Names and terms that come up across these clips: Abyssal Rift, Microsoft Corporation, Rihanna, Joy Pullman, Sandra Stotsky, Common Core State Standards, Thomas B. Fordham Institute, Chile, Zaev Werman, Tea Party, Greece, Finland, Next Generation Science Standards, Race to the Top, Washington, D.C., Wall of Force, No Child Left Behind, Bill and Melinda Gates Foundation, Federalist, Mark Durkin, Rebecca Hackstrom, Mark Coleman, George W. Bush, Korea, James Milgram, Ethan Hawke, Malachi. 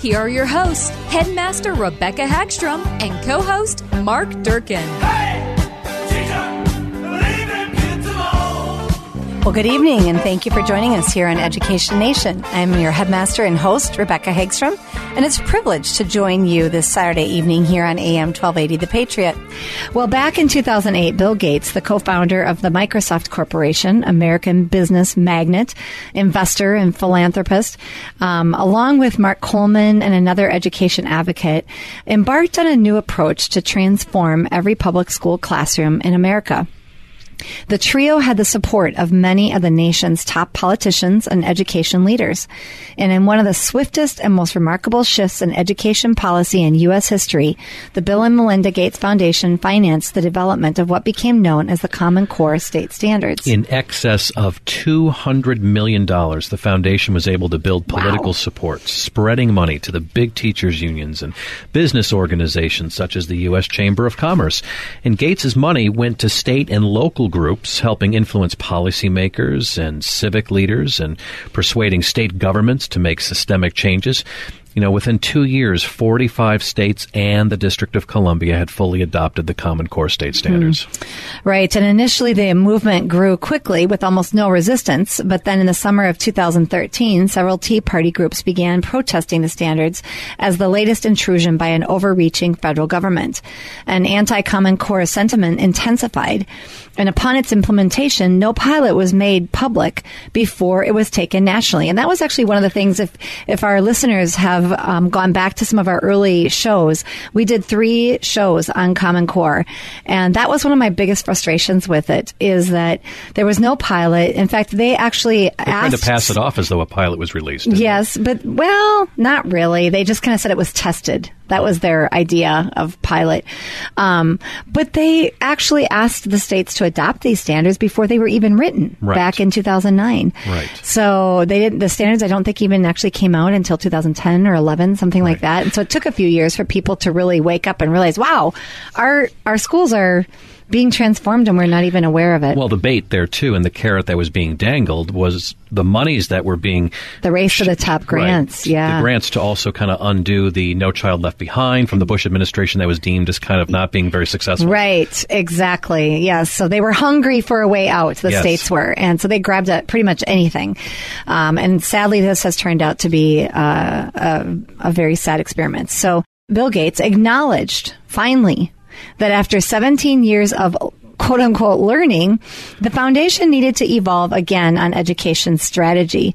Here are your hosts, Headmaster Rebecca Hackstrom and co-host Mark Durkin. Hey, teacher, leave them kids alone. Well, good evening, and thank you for joining us here on Education Nation. I'm your headmaster and host, Rebecca Hegstrom, and it's a privilege to join you this Saturday evening here on AM 1280, The Patriot. Well, back in 2008, Bill Gates, the co-founder of the Microsoft Corporation, American business magnate, investor, and philanthropist, along with Mark Coleman and another education advocate, embarked on a new approach to transform every public school classroom in America. The trio had the support of many of the nation's top politicians and education leaders. And in one of the swiftest and most remarkable shifts in education policy in U.S. history, the Bill and Melinda Gates Foundation financed the development of what became known as the Common Core State Standards. In excess of $200 million, the foundation was able to build political support, spreading money to the big teachers' unions and business organizations such as the U.S. Chamber of Commerce. And Gates' money went to state and local groups, helping influence policymakers and civic leaders and persuading state governments to make systemic changes. You know, within 2 years, 45 states and the District of Columbia had fully adopted the Common Core State Standards. Right. And initially, the movement grew quickly with almost no resistance. But then in the summer of 2013, several Tea Party groups began protesting the standards as the latest intrusion by an overreaching federal government. An anti-Common Core sentiment intensified. And upon its implementation, no pilot was made public before it was taken nationally. And that was actually one of the things, if our listeners have gone back to some of our early shows, we did 3 shows on Common Core, and that was one of my biggest frustrations with it, is that there was no pilot. In fact, they actually asked... They tried to pass it off as though a pilot was released. Yes, but, well, not really. They just kind of said it was tested. That was their idea of pilot. But they actually asked the states to adopt these standards before they were even written, back in 2009. Right. So they didn't, the standards, I don't think, even actually came out until 2010 or 11, something like that. And so it took a few years for people to really wake up and realize, wow, our schools are being transformed and we're not even aware of it. Well, the bait there, too, and the carrot that was being dangled was the monies that were being... The Race to the Top grants, The grants to also kind of undo the No Child Left Behind from the Bush administration that was deemed as kind of not being very successful. Right, exactly, yes. So they were hungry for a way out, the states were, and so they grabbed at pretty much anything. And sadly, this has turned out to be a very sad experiment. So Bill Gates acknowledged, finally, that after 17 years of quote-unquote learning, the foundation needed to evolve again on education strategy,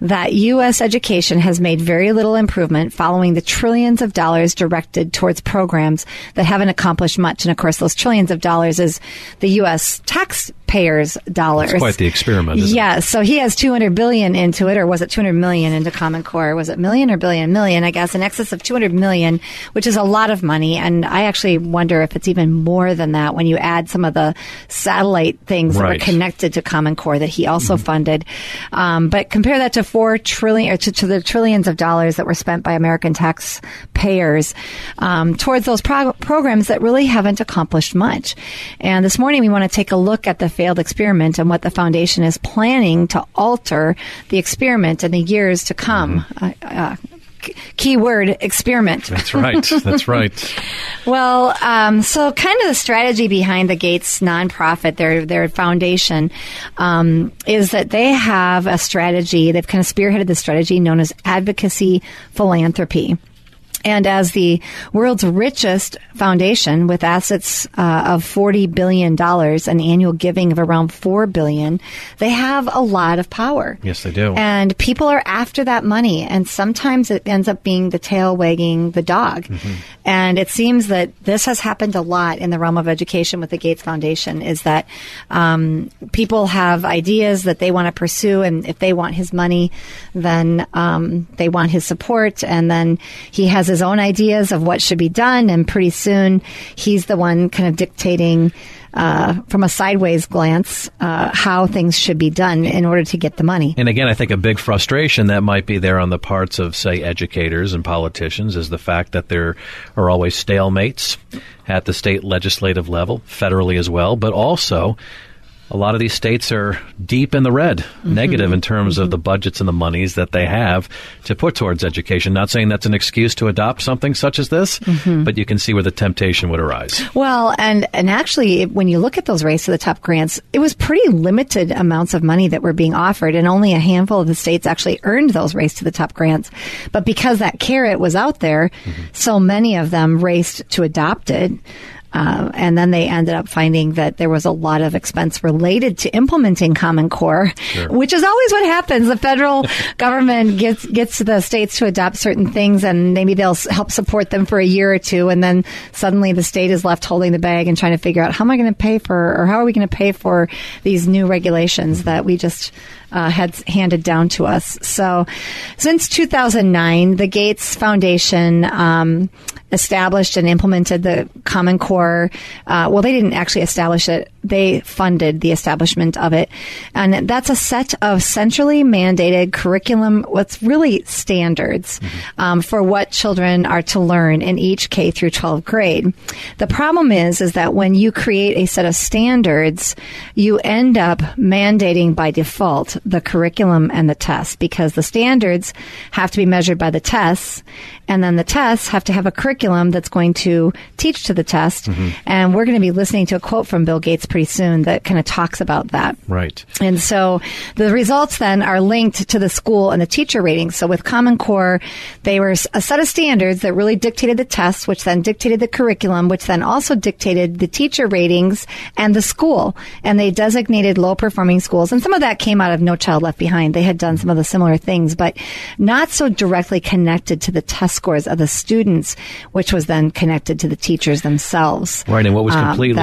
that U.S. education has made very little improvement following the trillions of dollars directed towards programs that haven't accomplished much. And, of course, those trillions of dollars is the U.S. taxpayers' dollars. That's quite the experiment, isn't it? Yeah, so he has $200 billion into it, or was it $200 million into Common Core? Was it million or billion? Million, I guess, in excess of $200 million, which is a lot of money. And I actually wonder if it's even more than that when you add some of the satellite things that were connected to Common Core that he also funded. But compare that to $4 trillion, or to the trillions of dollars that were spent by American taxpayers towards those programs that really haven't accomplished much. And this morning we want to take a look at the failed experiment and what the foundation is planning to alter the experiment in the years to come. Keyword experiment. That's right. That's right. Well, so kind of the strategy behind the Gates nonprofit, their foundation, is that they have a strategy. They've kind of spearheaded the strategy known as advocacy philanthropy. And as the world's richest foundation, with assets of $40 billion, an annual giving of around $4 billion, they have a lot of power. Yes, they do. And people are after that money. And sometimes it ends up being the tail wagging the dog. Mm-hmm. And it seems that this has happened a lot in the realm of education with the Gates Foundation, is that people have ideas that they want to pursue. And if they want his money, then they want his support. And then he has his own ideas of what should be done, and pretty soon he's the one kind of dictating from a sideways glance how things should be done in order to get the money. And again, I think a big frustration that might be there on the parts of, say, educators and politicians is the fact that there are always stalemates at the state legislative level, federally as well, but also a lot of these states are deep in the red, mm-hmm. negative in terms mm-hmm. of the budgets and the monies that they have to put towards education. Not saying that's an excuse to adopt something such as this, mm-hmm. but you can see where the temptation would arise. Well, and actually, when you look at those Race to the Top grants, it was pretty limited amounts of money that were being offered, and only a handful of the states actually earned those Race to the Top grants. But because that carrot was out there, mm-hmm. so many of them raced to adopt it. And then they ended up finding that there was a lot of expense related to implementing Common Core, sure. which is always what happens. The federal government gets the states to adopt certain things, and maybe they'll help support them for a year or two, and then suddenly the state is left holding the bag and trying to figure out, how am I going to pay for, or how are we going to pay for these new regulations that we just had handed down to us. So since 2009, the Gates Foundation established and implemented the Common Core. Well, they didn't actually establish it. They funded the establishment of it. And that's a set of centrally mandated curriculum, what's really standards mm-hmm. For what children are to learn in each K through 12 grade. The problem is that when you create a set of standards, you end up mandating by default the curriculum and the tests, because the standards have to be measured by the tests, and then the tests have to have a curriculum that's going to teach to the test. Mm-hmm. And we're going to be listening to a quote from Bill Gates pretty soon that kind of talks about that. Right. And so the results then are linked to the school and the teacher ratings. So with Common Core, they were a set of standards that really dictated the tests, which then dictated the curriculum, which then also dictated the teacher ratings and the school. And they designated low-performing schools. And some of that came out of No Child Left Behind. They had done some of the similar things, but not so directly connected to the test scores of the students, which was then connected to the teachers themselves. Right, and what was completely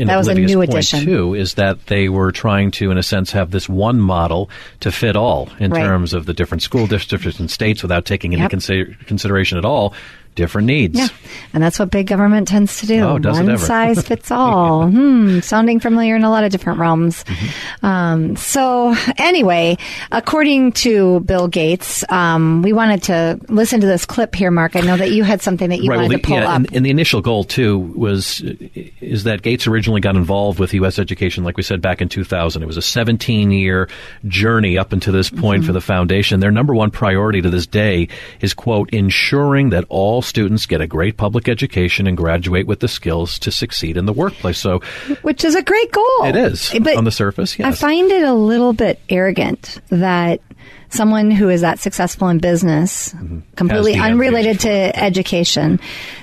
that was a new addition too is that they were trying to, in a sense, have this one model to fit all in right. terms of the different school districts and states without taking yep. into consideration at all different needs. Yeah, and that's what big government tends to do. Oh, doesn't one ever. Size fits all. yeah. Sounding familiar in a lot of different realms. Mm-hmm. So anyway, according to Bill Gates, we wanted to listen to this clip here, Mark. I know that you had something that you wanted to pull up. And the initial goal, too, is that Gates originally got involved with U.S. education, like we said, back in 2000. It was a 17-year journey up until this point mm-hmm. for the foundation. Their number one priority to this day is, quote, ensuring that all students get a great public education and graduate with the skills to succeed in the workplace. So, which is a great goal. It is, but on the surface, yes. I find it a little bit arrogant that someone who is that successful in business, mm-hmm. completely unrelated to education,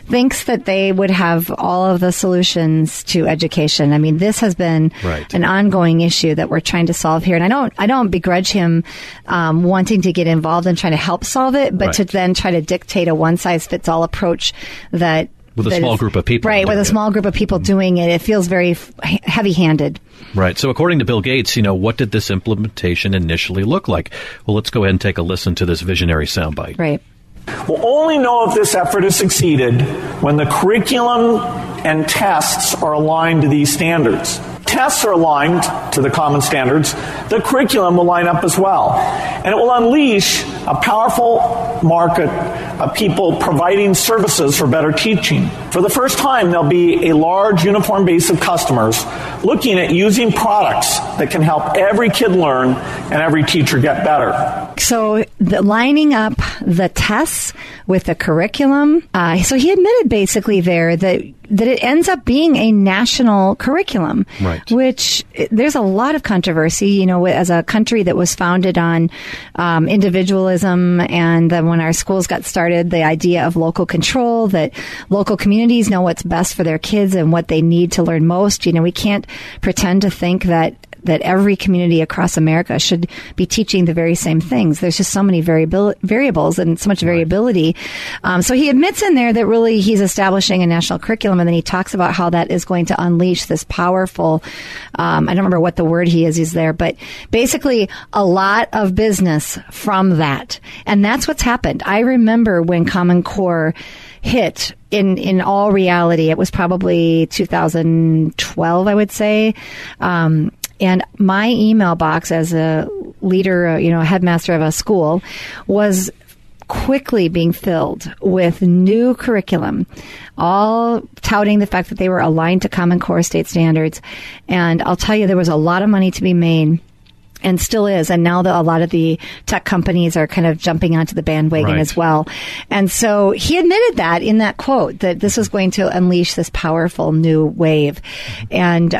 thinks that they would have all of the solutions to education. I mean, this has been right. an ongoing issue that we're trying to solve here. And I don't begrudge him wanting to get involved and trying to help solve it, but right. to then try to dictate a one-size-fits-all approach that with a small group of people. Right, with a small group of people doing it. It feels very heavy-handed. Right. So according to Bill Gates, what did this implementation initially look like? Well, let's go ahead and take a listen to this visionary soundbite. Right. We'll only know if this effort has succeeded when the curriculum and tests are aligned to these standards. Tests are aligned to the common standards. The curriculum will line up as well. And it will unleash a powerful market of people providing services for better teaching. For the first time, there'll be a large uniform base of customers looking at using products that can help every kid learn and every teacher get better. So lining up the tests with the curriculum. So he admitted basically there that that it ends up being a national curriculum, right. Which there's a lot of controversy, you know, as a country that was founded on individualism. And then when our schools got started, the idea of local control, that local communities know what's best for their kids and what they need to learn most. You know, we can't pretend to think that every community across America should be teaching the very same things. There's just so many variables and so much variability. So he admits in there that really he's establishing a national curriculum, and then he talks about how that is going to unleash this powerful, I don't remember what the word he is there, but basically a lot of business from that. And that's what's happened. I remember when Common Core hit in all reality, it was probably 2012, I would say. And my email box as a leader, you know, a headmaster of a school, was quickly being filled with new curriculum, all touting the fact that they were aligned to Common Core State Standards. And I'll tell you, there was a lot of money to be made. And still is. And now a lot of the tech companies are kind of jumping onto the bandwagon right. as well. And so he admitted that in that quote, that this was going to unleash this powerful new wave. And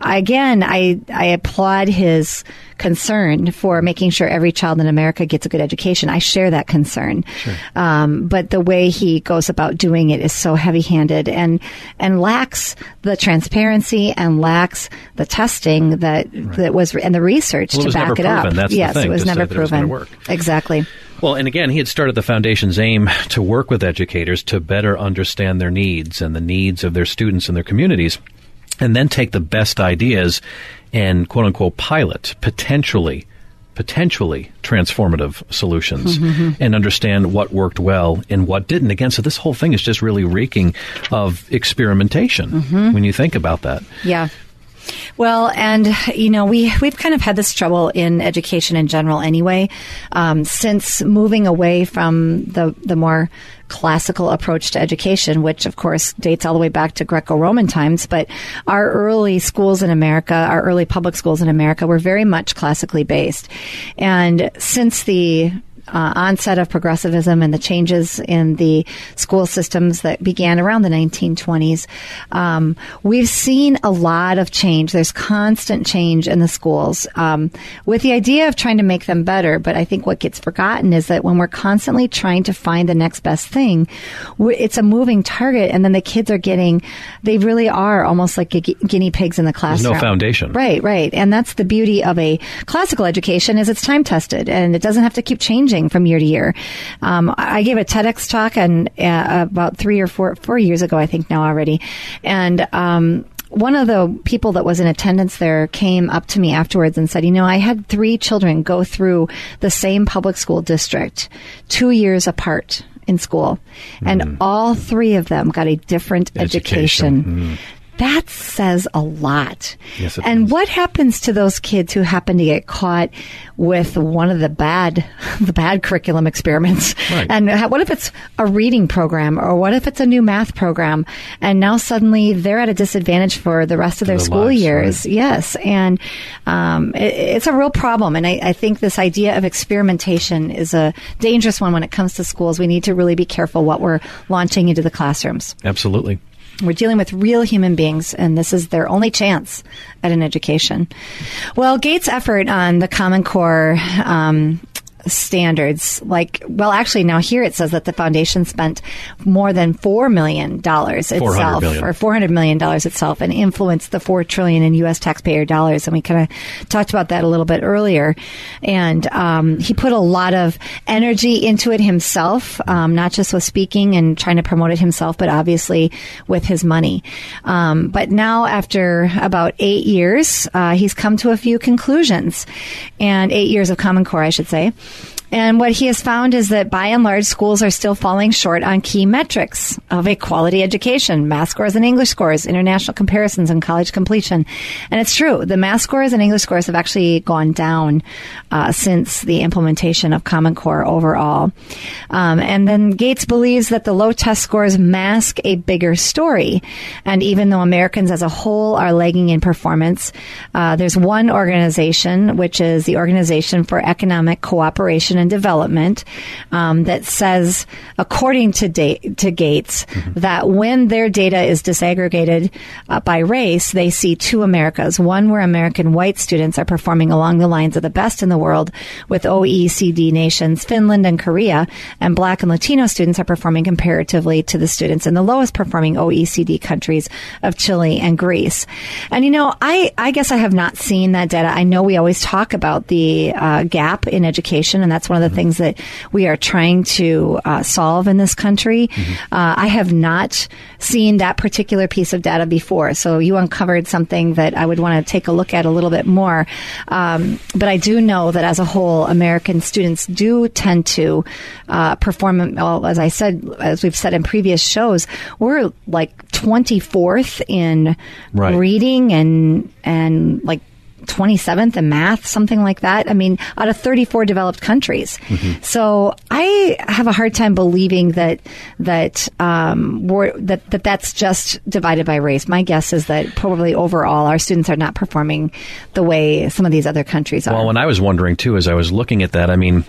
again, I applaud his concern for making sure every child in America gets a good education. I share that concern. Sure. But the way he goes about doing it is so heavy-handed and lacks the transparency and lacks the testing that, right. that was and the research. Well, it was never proven. That's the thing. It was never proven. Exactly. Well, and again, he had started the foundation's aim to work with educators to better understand their needs and the needs of their students and their communities, and then take the best ideas and, quote unquote, pilot potentially transformative solutions mm-hmm. and understand what worked well and what didn't. Again, so this whole thing is just really reeking of experimentation mm-hmm. when you think about that. Yeah. Well, and, you know, we've kind of had this trouble in education in general anyway, since moving away from the more classical approach to education, which, of course, dates all the way back to Greco-Roman times. But our early schools in America, our early public schools in America were very much classically based. And since the onset of progressivism and the changes in the school systems that began around the 1920s, we've seen a lot of change. There's constant change in the schools with the idea of trying to make them better. But I think what gets forgotten is that when we're constantly trying to find the next best thing, it's a moving target. And then the kids are they really are almost like guinea pigs in the classroom. There's no foundation. Right, right. And that's the beauty of a classical education is it's time tested and it doesn't have to keep changing from year to year. I gave a TEDx talk and about 3 or 4 years ago, I think now already. And one of the people that was in attendance there came up to me afterwards and said, you know, I had 3 children go through the same public school district 2 years apart in school. And all 3 of them got a different education. That says a lot. Yes, it and does. What happens to those kids who happen to get caught with one of the bad curriculum experiments? Right. And what if it's a reading program, or what if it's a new math program, and now suddenly they're at a disadvantage for the rest of their school lives, years? Right. Yes, and it's a real problem. And I think this idea of experimentation is a dangerous one when it comes to schools. We need to really be careful what we're launching into the classrooms. Absolutely. We're dealing with real human beings, and this is their only chance at an education. Well, Gates' effort on the Common Core standards, now here it says that the foundation spent more than $400 million itself, or $400 million itself, and influenced the $4 trillion in U.S. taxpayer dollars. And we kind of talked about that a little bit earlier. And he put a lot of energy into it himself, not just with speaking and trying to promote it himself, but obviously with his money. But now, after about 8 years, he's come to a few conclusions, and 8 years of Common Core, I should say. And what he has found is that, by and large, schools are still falling short on key metrics of a quality education: math scores and English scores, international comparisons, and college completion. And it's true. The math scores and English scores have actually gone down since the implementation of Common Core overall. And then Gates believes that the low test scores mask a bigger story. And even though Americans as a whole are lagging in performance, there's one organization, which is the Organization for Economic Cooperation and Development that says, according to Gates, mm-hmm. that when their data is disaggregated by race, they see two Americas. One where American white students are performing along the lines of the best in the world with OECD nations, Finland and Korea, and Black and Latino students are performing comparatively to the students in the lowest performing OECD countries of Chile and Greece. And, you know, I guess I have not seen that data. I know we always talk about the gap in education, and that's one of the things that we are trying to solve in this country. Mm-hmm. I have not seen that particular piece of data before, so you uncovered something that I would want to take a look at a little bit more. But I do know that as a whole, American students do tend to perform, well, as I said, as we've said in previous shows, we're like 24th in right. reading and like 27th in math, something like that. I mean, out of 34 developed countries. Mm-hmm. So I have a hard time believing that that's just divided by race. My guess is that probably overall our students are not performing the way some of these other countries are. Well, and I was wondering too, as I was looking at that, I mean,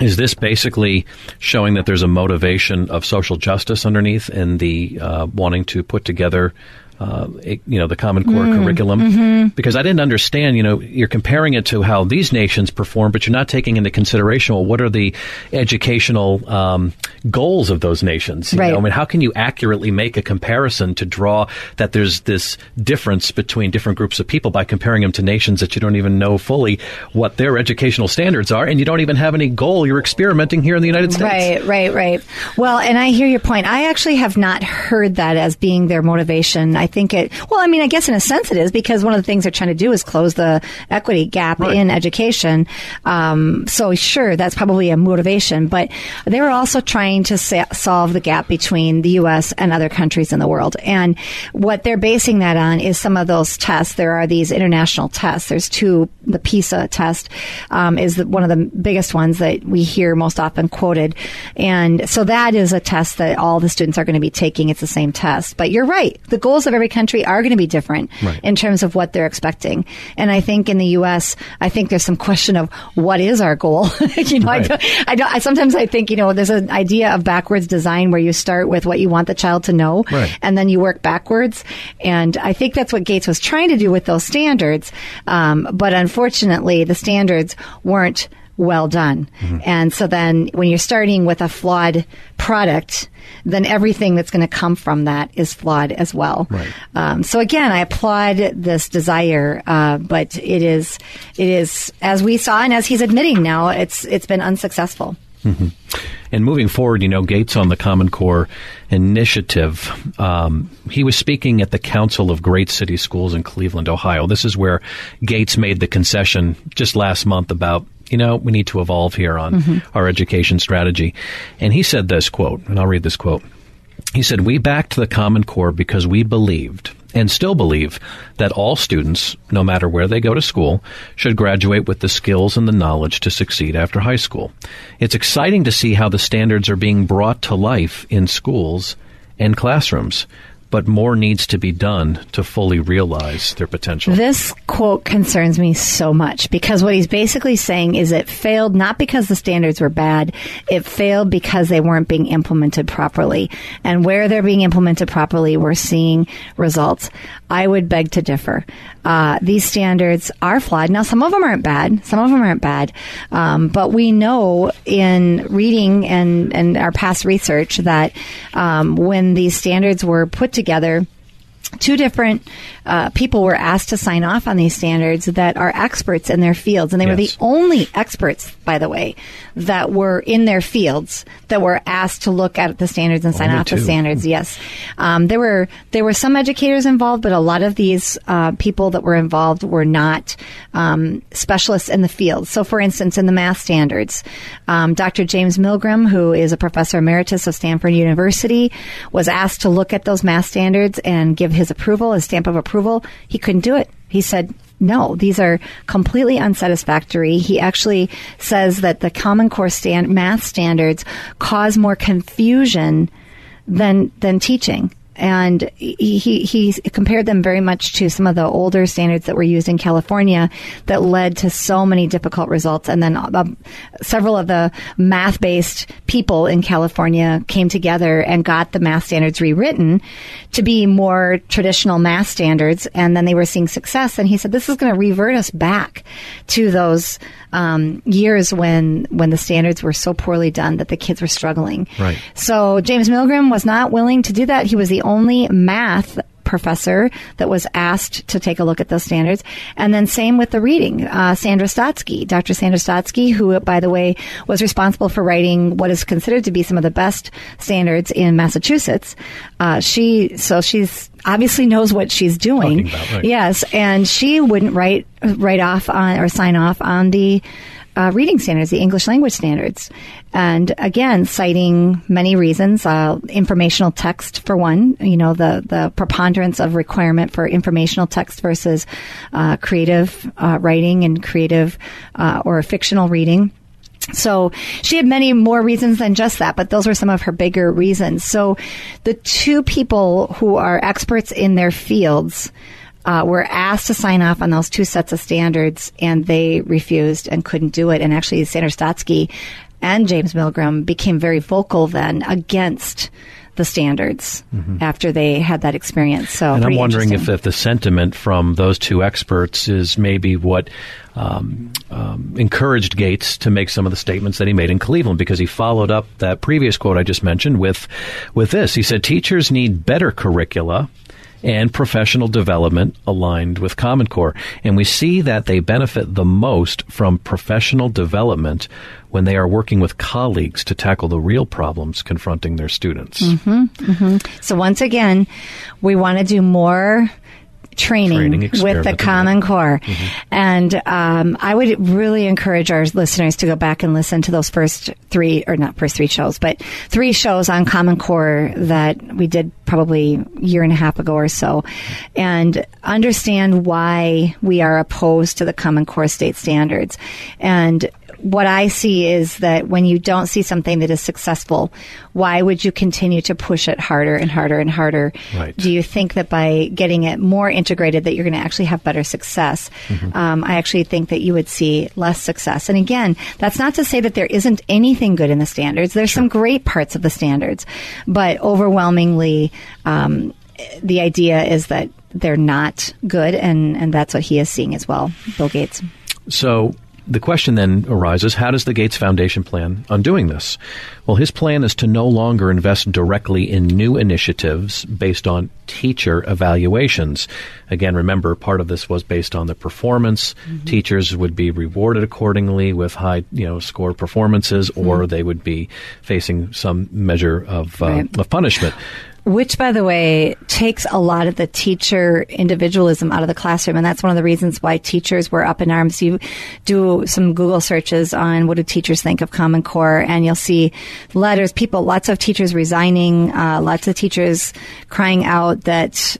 is this basically showing that there's a motivation of social justice underneath in the wanting to put together the Common Core curriculum? Mm-hmm. Because I didn't understand, you're comparing it to how these nations perform, but you're not taking into consideration, well, what are the educational goals of those nations? Right. I mean, how can you accurately make a comparison to draw that there's this difference between different groups of people by comparing them to nations that you don't even know fully what their educational standards are, and you don't even have any goal? You're experimenting here in the United States. Right. Well, and I hear your point. I actually have not heard that as being their motivation. I guess in a sense it is, because one of the things they're trying to do is close the equity gap right. in education. So sure, that's probably a motivation, but they were also trying to solve the gap between the U.S. and other countries in the world. And what they're basing that on is some of those tests. There are these international tests. There's two. The PISA test is one of the biggest ones that we hear most often quoted. And so that is a test that all the students are going to be taking. It's the same test. But you're right. The goals of every country are going to be different right. in terms of what they're expecting. And I think in the U.S., I think there's some question of what is our goal? Right. I sometimes I think, there's an idea of backwards design where you start with what you want the child to know right. and then you work backwards. And I think that's what Gates was trying to do with those standards. But unfortunately, the standards weren't well done. Mm-hmm. And so then when you're starting with a flawed product, then everything that's going to come from that is flawed as well. Right. So again, I applaud this desire, but it is, as we saw and as he's admitting now, it's been unsuccessful. Mm-hmm. And moving forward, Gates on the Common Core initiative, he was speaking at the Council of Great City Schools in Cleveland, Ohio. This is where Gates made the concession just last month about, we need to evolve here on mm-hmm. our education strategy. And he said this quote, and I'll read this quote. He said, "We backed the Common Core because we believed and still believe that all students, no matter where they go to school, should graduate with the skills and the knowledge to succeed after high school. It's exciting to see how the standards are being brought to life in schools and classrooms, but more needs to be done to fully realize their potential." This quote concerns me so much, because what he's basically saying is it failed not because the standards were bad. It failed because they weren't being implemented properly. And where they're being implemented properly, we're seeing results. I would beg to differ. These standards are flawed. Now, some of them aren't bad. But we know in reading and our past research that when these standards were put together, two different people were asked to sign off on these standards that are experts in their fields. And they were the only experts, by the way, that were in their fields that were asked to look at the standards and sign off the standards. Yes. There were some educators involved, but a lot of these people that were involved were not specialists in the field. So, for instance, in the math standards, Dr. James Milgram, who is a professor emeritus of Stanford University, was asked to look at those math standards and give his approval, his stamp of approval. He couldn't do it. He said, no, these are completely unsatisfactory. He actually says that the Common Core math standards cause more confusion than teaching. And he compared them very much to some of the older standards that were used in California that led to so many difficult results. And then several of the math-based people in California came together and got the math standards rewritten to be more traditional math standards. And then they were seeing success. And he said, this is going to revert us back to those years when the standards were so poorly done that the kids were struggling. Right. So James Milgram was not willing to do that. He was the only math professor that was asked to take a look at those standards. And then same with the reading. Sandra Stotsky, Dr. Sandra Stotsky, who, by the way, was responsible for writing what is considered to be some of the best standards in Massachusetts. She's obviously knows what she's doing. About, right. Yes. And she wouldn't write off on or sign off on the reading standards, the English language standards. And again, citing many reasons, informational text for one, you know, the preponderance of requirement for informational text versus creative writing and creative or fictional reading. So she had many more reasons than just that, but those were some of her bigger reasons. So the two people who are experts in their fields were asked to sign off on those two sets of standards, and they refused and couldn't do it. And actually, Sandra Stotsky and James Milgram became very vocal then against the standards after they had that experience. So, and I'm wondering if the sentiment from those two experts is maybe what encouraged Gates to make some of the statements that he made in Cleveland, because he followed up that previous quote I just mentioned with this. He said, teachers need better curricula and professional development aligned with Common Core. And we see that they benefit the most from professional development when they are working with colleagues to tackle the real problems confronting their students. So once again, we want to do more training with the Common Core. And I would really encourage our listeners to go back and listen to those three shows on Common Core that we did probably a year and a half ago or so, and understand why we are opposed to the Common Core State Standards. And what I see is that when you don't see something that is successful, why would you continue to push it harder and harder and harder? Right. Do you think that by getting it more integrated that you're going to actually have better success? I actually think that you would see less success. And again, that's not to say that there isn't anything good in the standards. There's some great parts of the standards, but overwhelmingly, the idea is that they're not good, and that's what he is seeing as well, Bill Gates. So the question then arises, how does the Gates Foundation plan on doing this? Well, his plan is to no longer invest directly in new initiatives based on teacher evaluations. Again, remember, part of this was based on the performance. Teachers would be rewarded accordingly with high, score performances, or they would be facing some measure of punishment. Which, by the way, takes a lot of the teacher individualism out of the classroom. And that's one of the reasons why teachers were up in arms. You do some Google searches on what do teachers think of Common Core, and you'll see letters, lots of teachers resigning, lots of teachers crying out that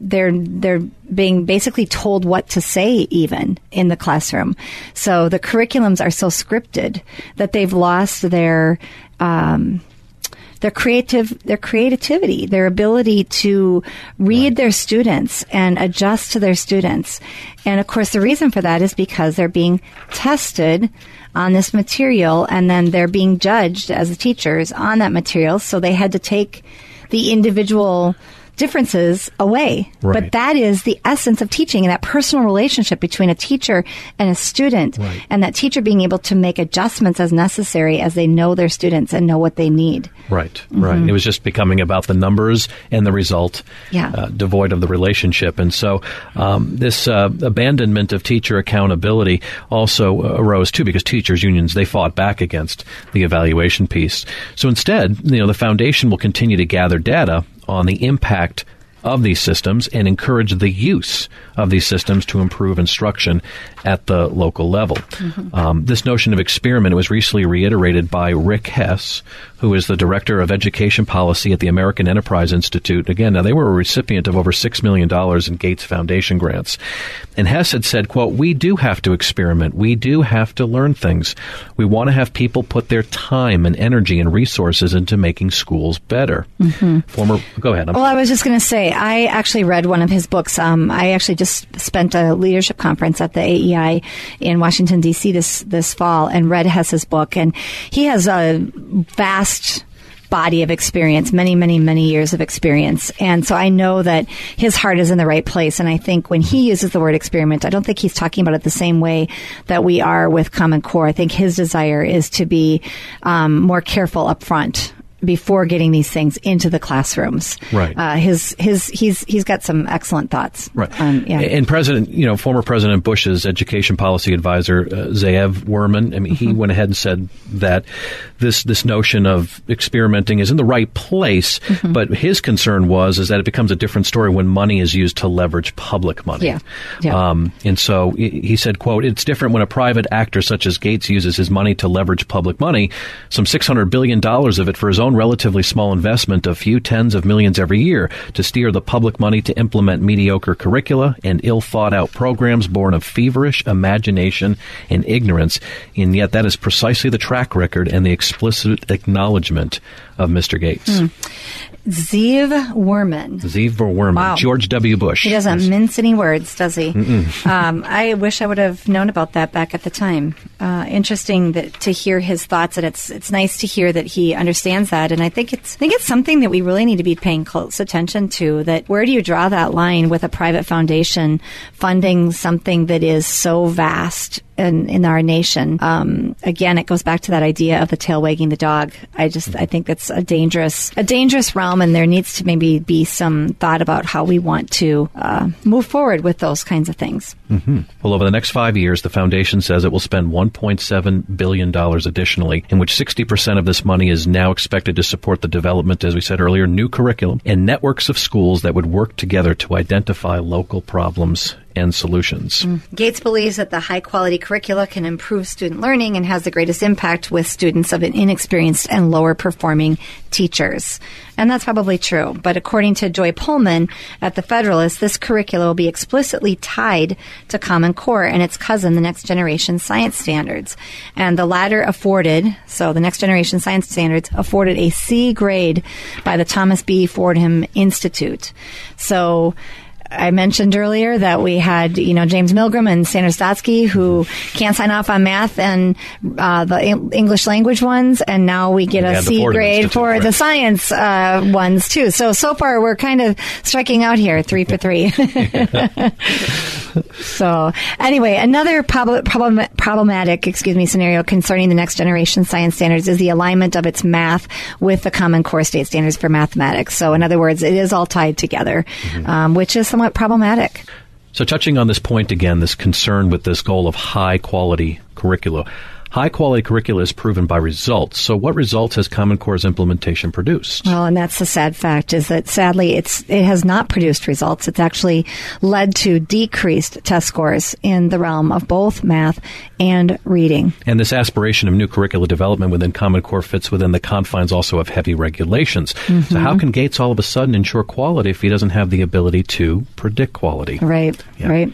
they're being basically told what to say even in the classroom. So the curriculums are so scripted that they've lost their creativity, their ability to read their students and adjust to their students. And of course, the reason for that is because they're being tested on this material, and then they're being judged as the teachers on that material. So they had to take the individual differences away. Right. But that is the essence of teaching, and that personal relationship between a teacher and a student, and that teacher being able to make adjustments as necessary as they know their students and know what they need. Right. It was just becoming about the numbers and the result, devoid of the relationship. And so this abandonment of teacher accountability also arose, too, because teachers' unions, they fought back against the evaluation piece. So instead, the foundation will continue to gather data on the impact of these systems and encourage the use of these systems to improve instruction at the local level. Mm-hmm. This notion of experiment was recently reiterated by Rick Hess, who is the Director of Education Policy at the American Enterprise Institute. Again, now they were a recipient of over $6 million in Gates Foundation grants. And Hess had said, quote, "We do have to experiment. We do have to learn things. We want to have people put their time and energy and resources into making schools better." Mm-hmm. Go ahead. Well, I was just going to say, I actually read one of his books. I actually just spent a leadership conference at the AEI in Washington, D.C. this fall and read Hess's book. And he has a vast body of experience, many, many, many years of experience. And so I know that his heart is in the right place. And I think when he uses the word experiment, I don't think he's talking about it the same way that we are with Common Core. I think his desire is to be more careful up front before getting these things into the classrooms. Right. He's got some excellent thoughts. Right. Yeah. And former President Bush's education policy advisor, Zaev Werman, I mean, mm-hmm. he went ahead and said that this notion of experimenting is in the right place, mm-hmm. but his concern is that it becomes a different story when money is used to leverage public money. Yeah. Yeah. And so he said, quote, "It's different when a private actor such as Gates uses his money to leverage public money, some $600 billion of it for his own relatively small investment of few tens of millions every year to steer the public money to implement mediocre curricula and ill-thought-out programs born of feverish imagination and ignorance." And yet that is precisely the track record and the explicit acknowledgement of Mr. Gates. Mm. Zaev Werman. Zaev Werman. Wow. George W. Bush. He doesn't mince any words, does he? I wish I would have known about that back at the time. Interesting to hear his thoughts, and it's nice to hear that he understands that. And I think it's something that we really need to be paying close attention to. That where do you draw that line with a private foundation funding something that is so vast in our nation? Again, it goes back to that idea of the tail wagging the dog. I think that's a dangerous realm. And there needs to maybe be some thought about how we want to move forward with those kinds of things. Mm-hmm. Well, over the next 5 years, the foundation says it will spend $1.7 billion additionally, in which 60% of this money is now expected to support the development, as we said earlier, new curriculum and networks of schools that would work together to identify local problems and solutions. Gates believes that the high-quality curricula can improve student learning and has the greatest impact with students of inexperienced and lower-performing teachers. And that's probably true. But according to Joy Pullman at The Federalist, this curricula will be explicitly tied to Common Core and its cousin, the Next Generation Science Standards. And the latter the Next Generation Science Standards afforded a C grade by the Thomas B. Fordham Institute. So I mentioned earlier that we had, James Milgram and Sandra Stotsky who can't sign off on math and the English language ones, and now we get a C grade for the science ones too. So far we're kind of striking out here, 3 for 3. So anyway, another problematic scenario concerning the Next Generation Science Standards is the alignment of its math with the Common Core State Standards for mathematics. So in other words, it is all tied together, mm-hmm. Which is somewhat problematic. So touching on this point again, this concern with this goal of high-quality curricula. High-quality curricula is proven by results. So what results has Common Core's implementation produced? Well, and that's the sad fact, is that sadly it has not produced results. It's actually led to decreased test scores in the realm of both math and reading. And this aspiration of new curricula development within Common Core fits within the confines also of heavy regulations. Mm-hmm. So how can Gates all of a sudden ensure quality if he doesn't have the ability to predict quality? Right, yeah. Right.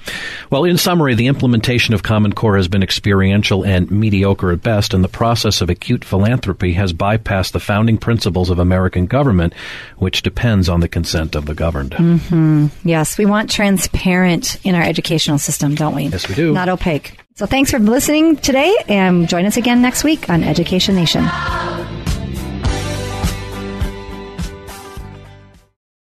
Well, in summary, the implementation of Common Core has been experiential and mediocre at best, and the process of acute philanthropy has bypassed the founding principles of American government, which depends on the consent of the governed. Mm-hmm. Yes, we want transparent in our educational system, don't we? Yes, we do. Not opaque. So thanks for listening today, and join us again next week on Education Nation.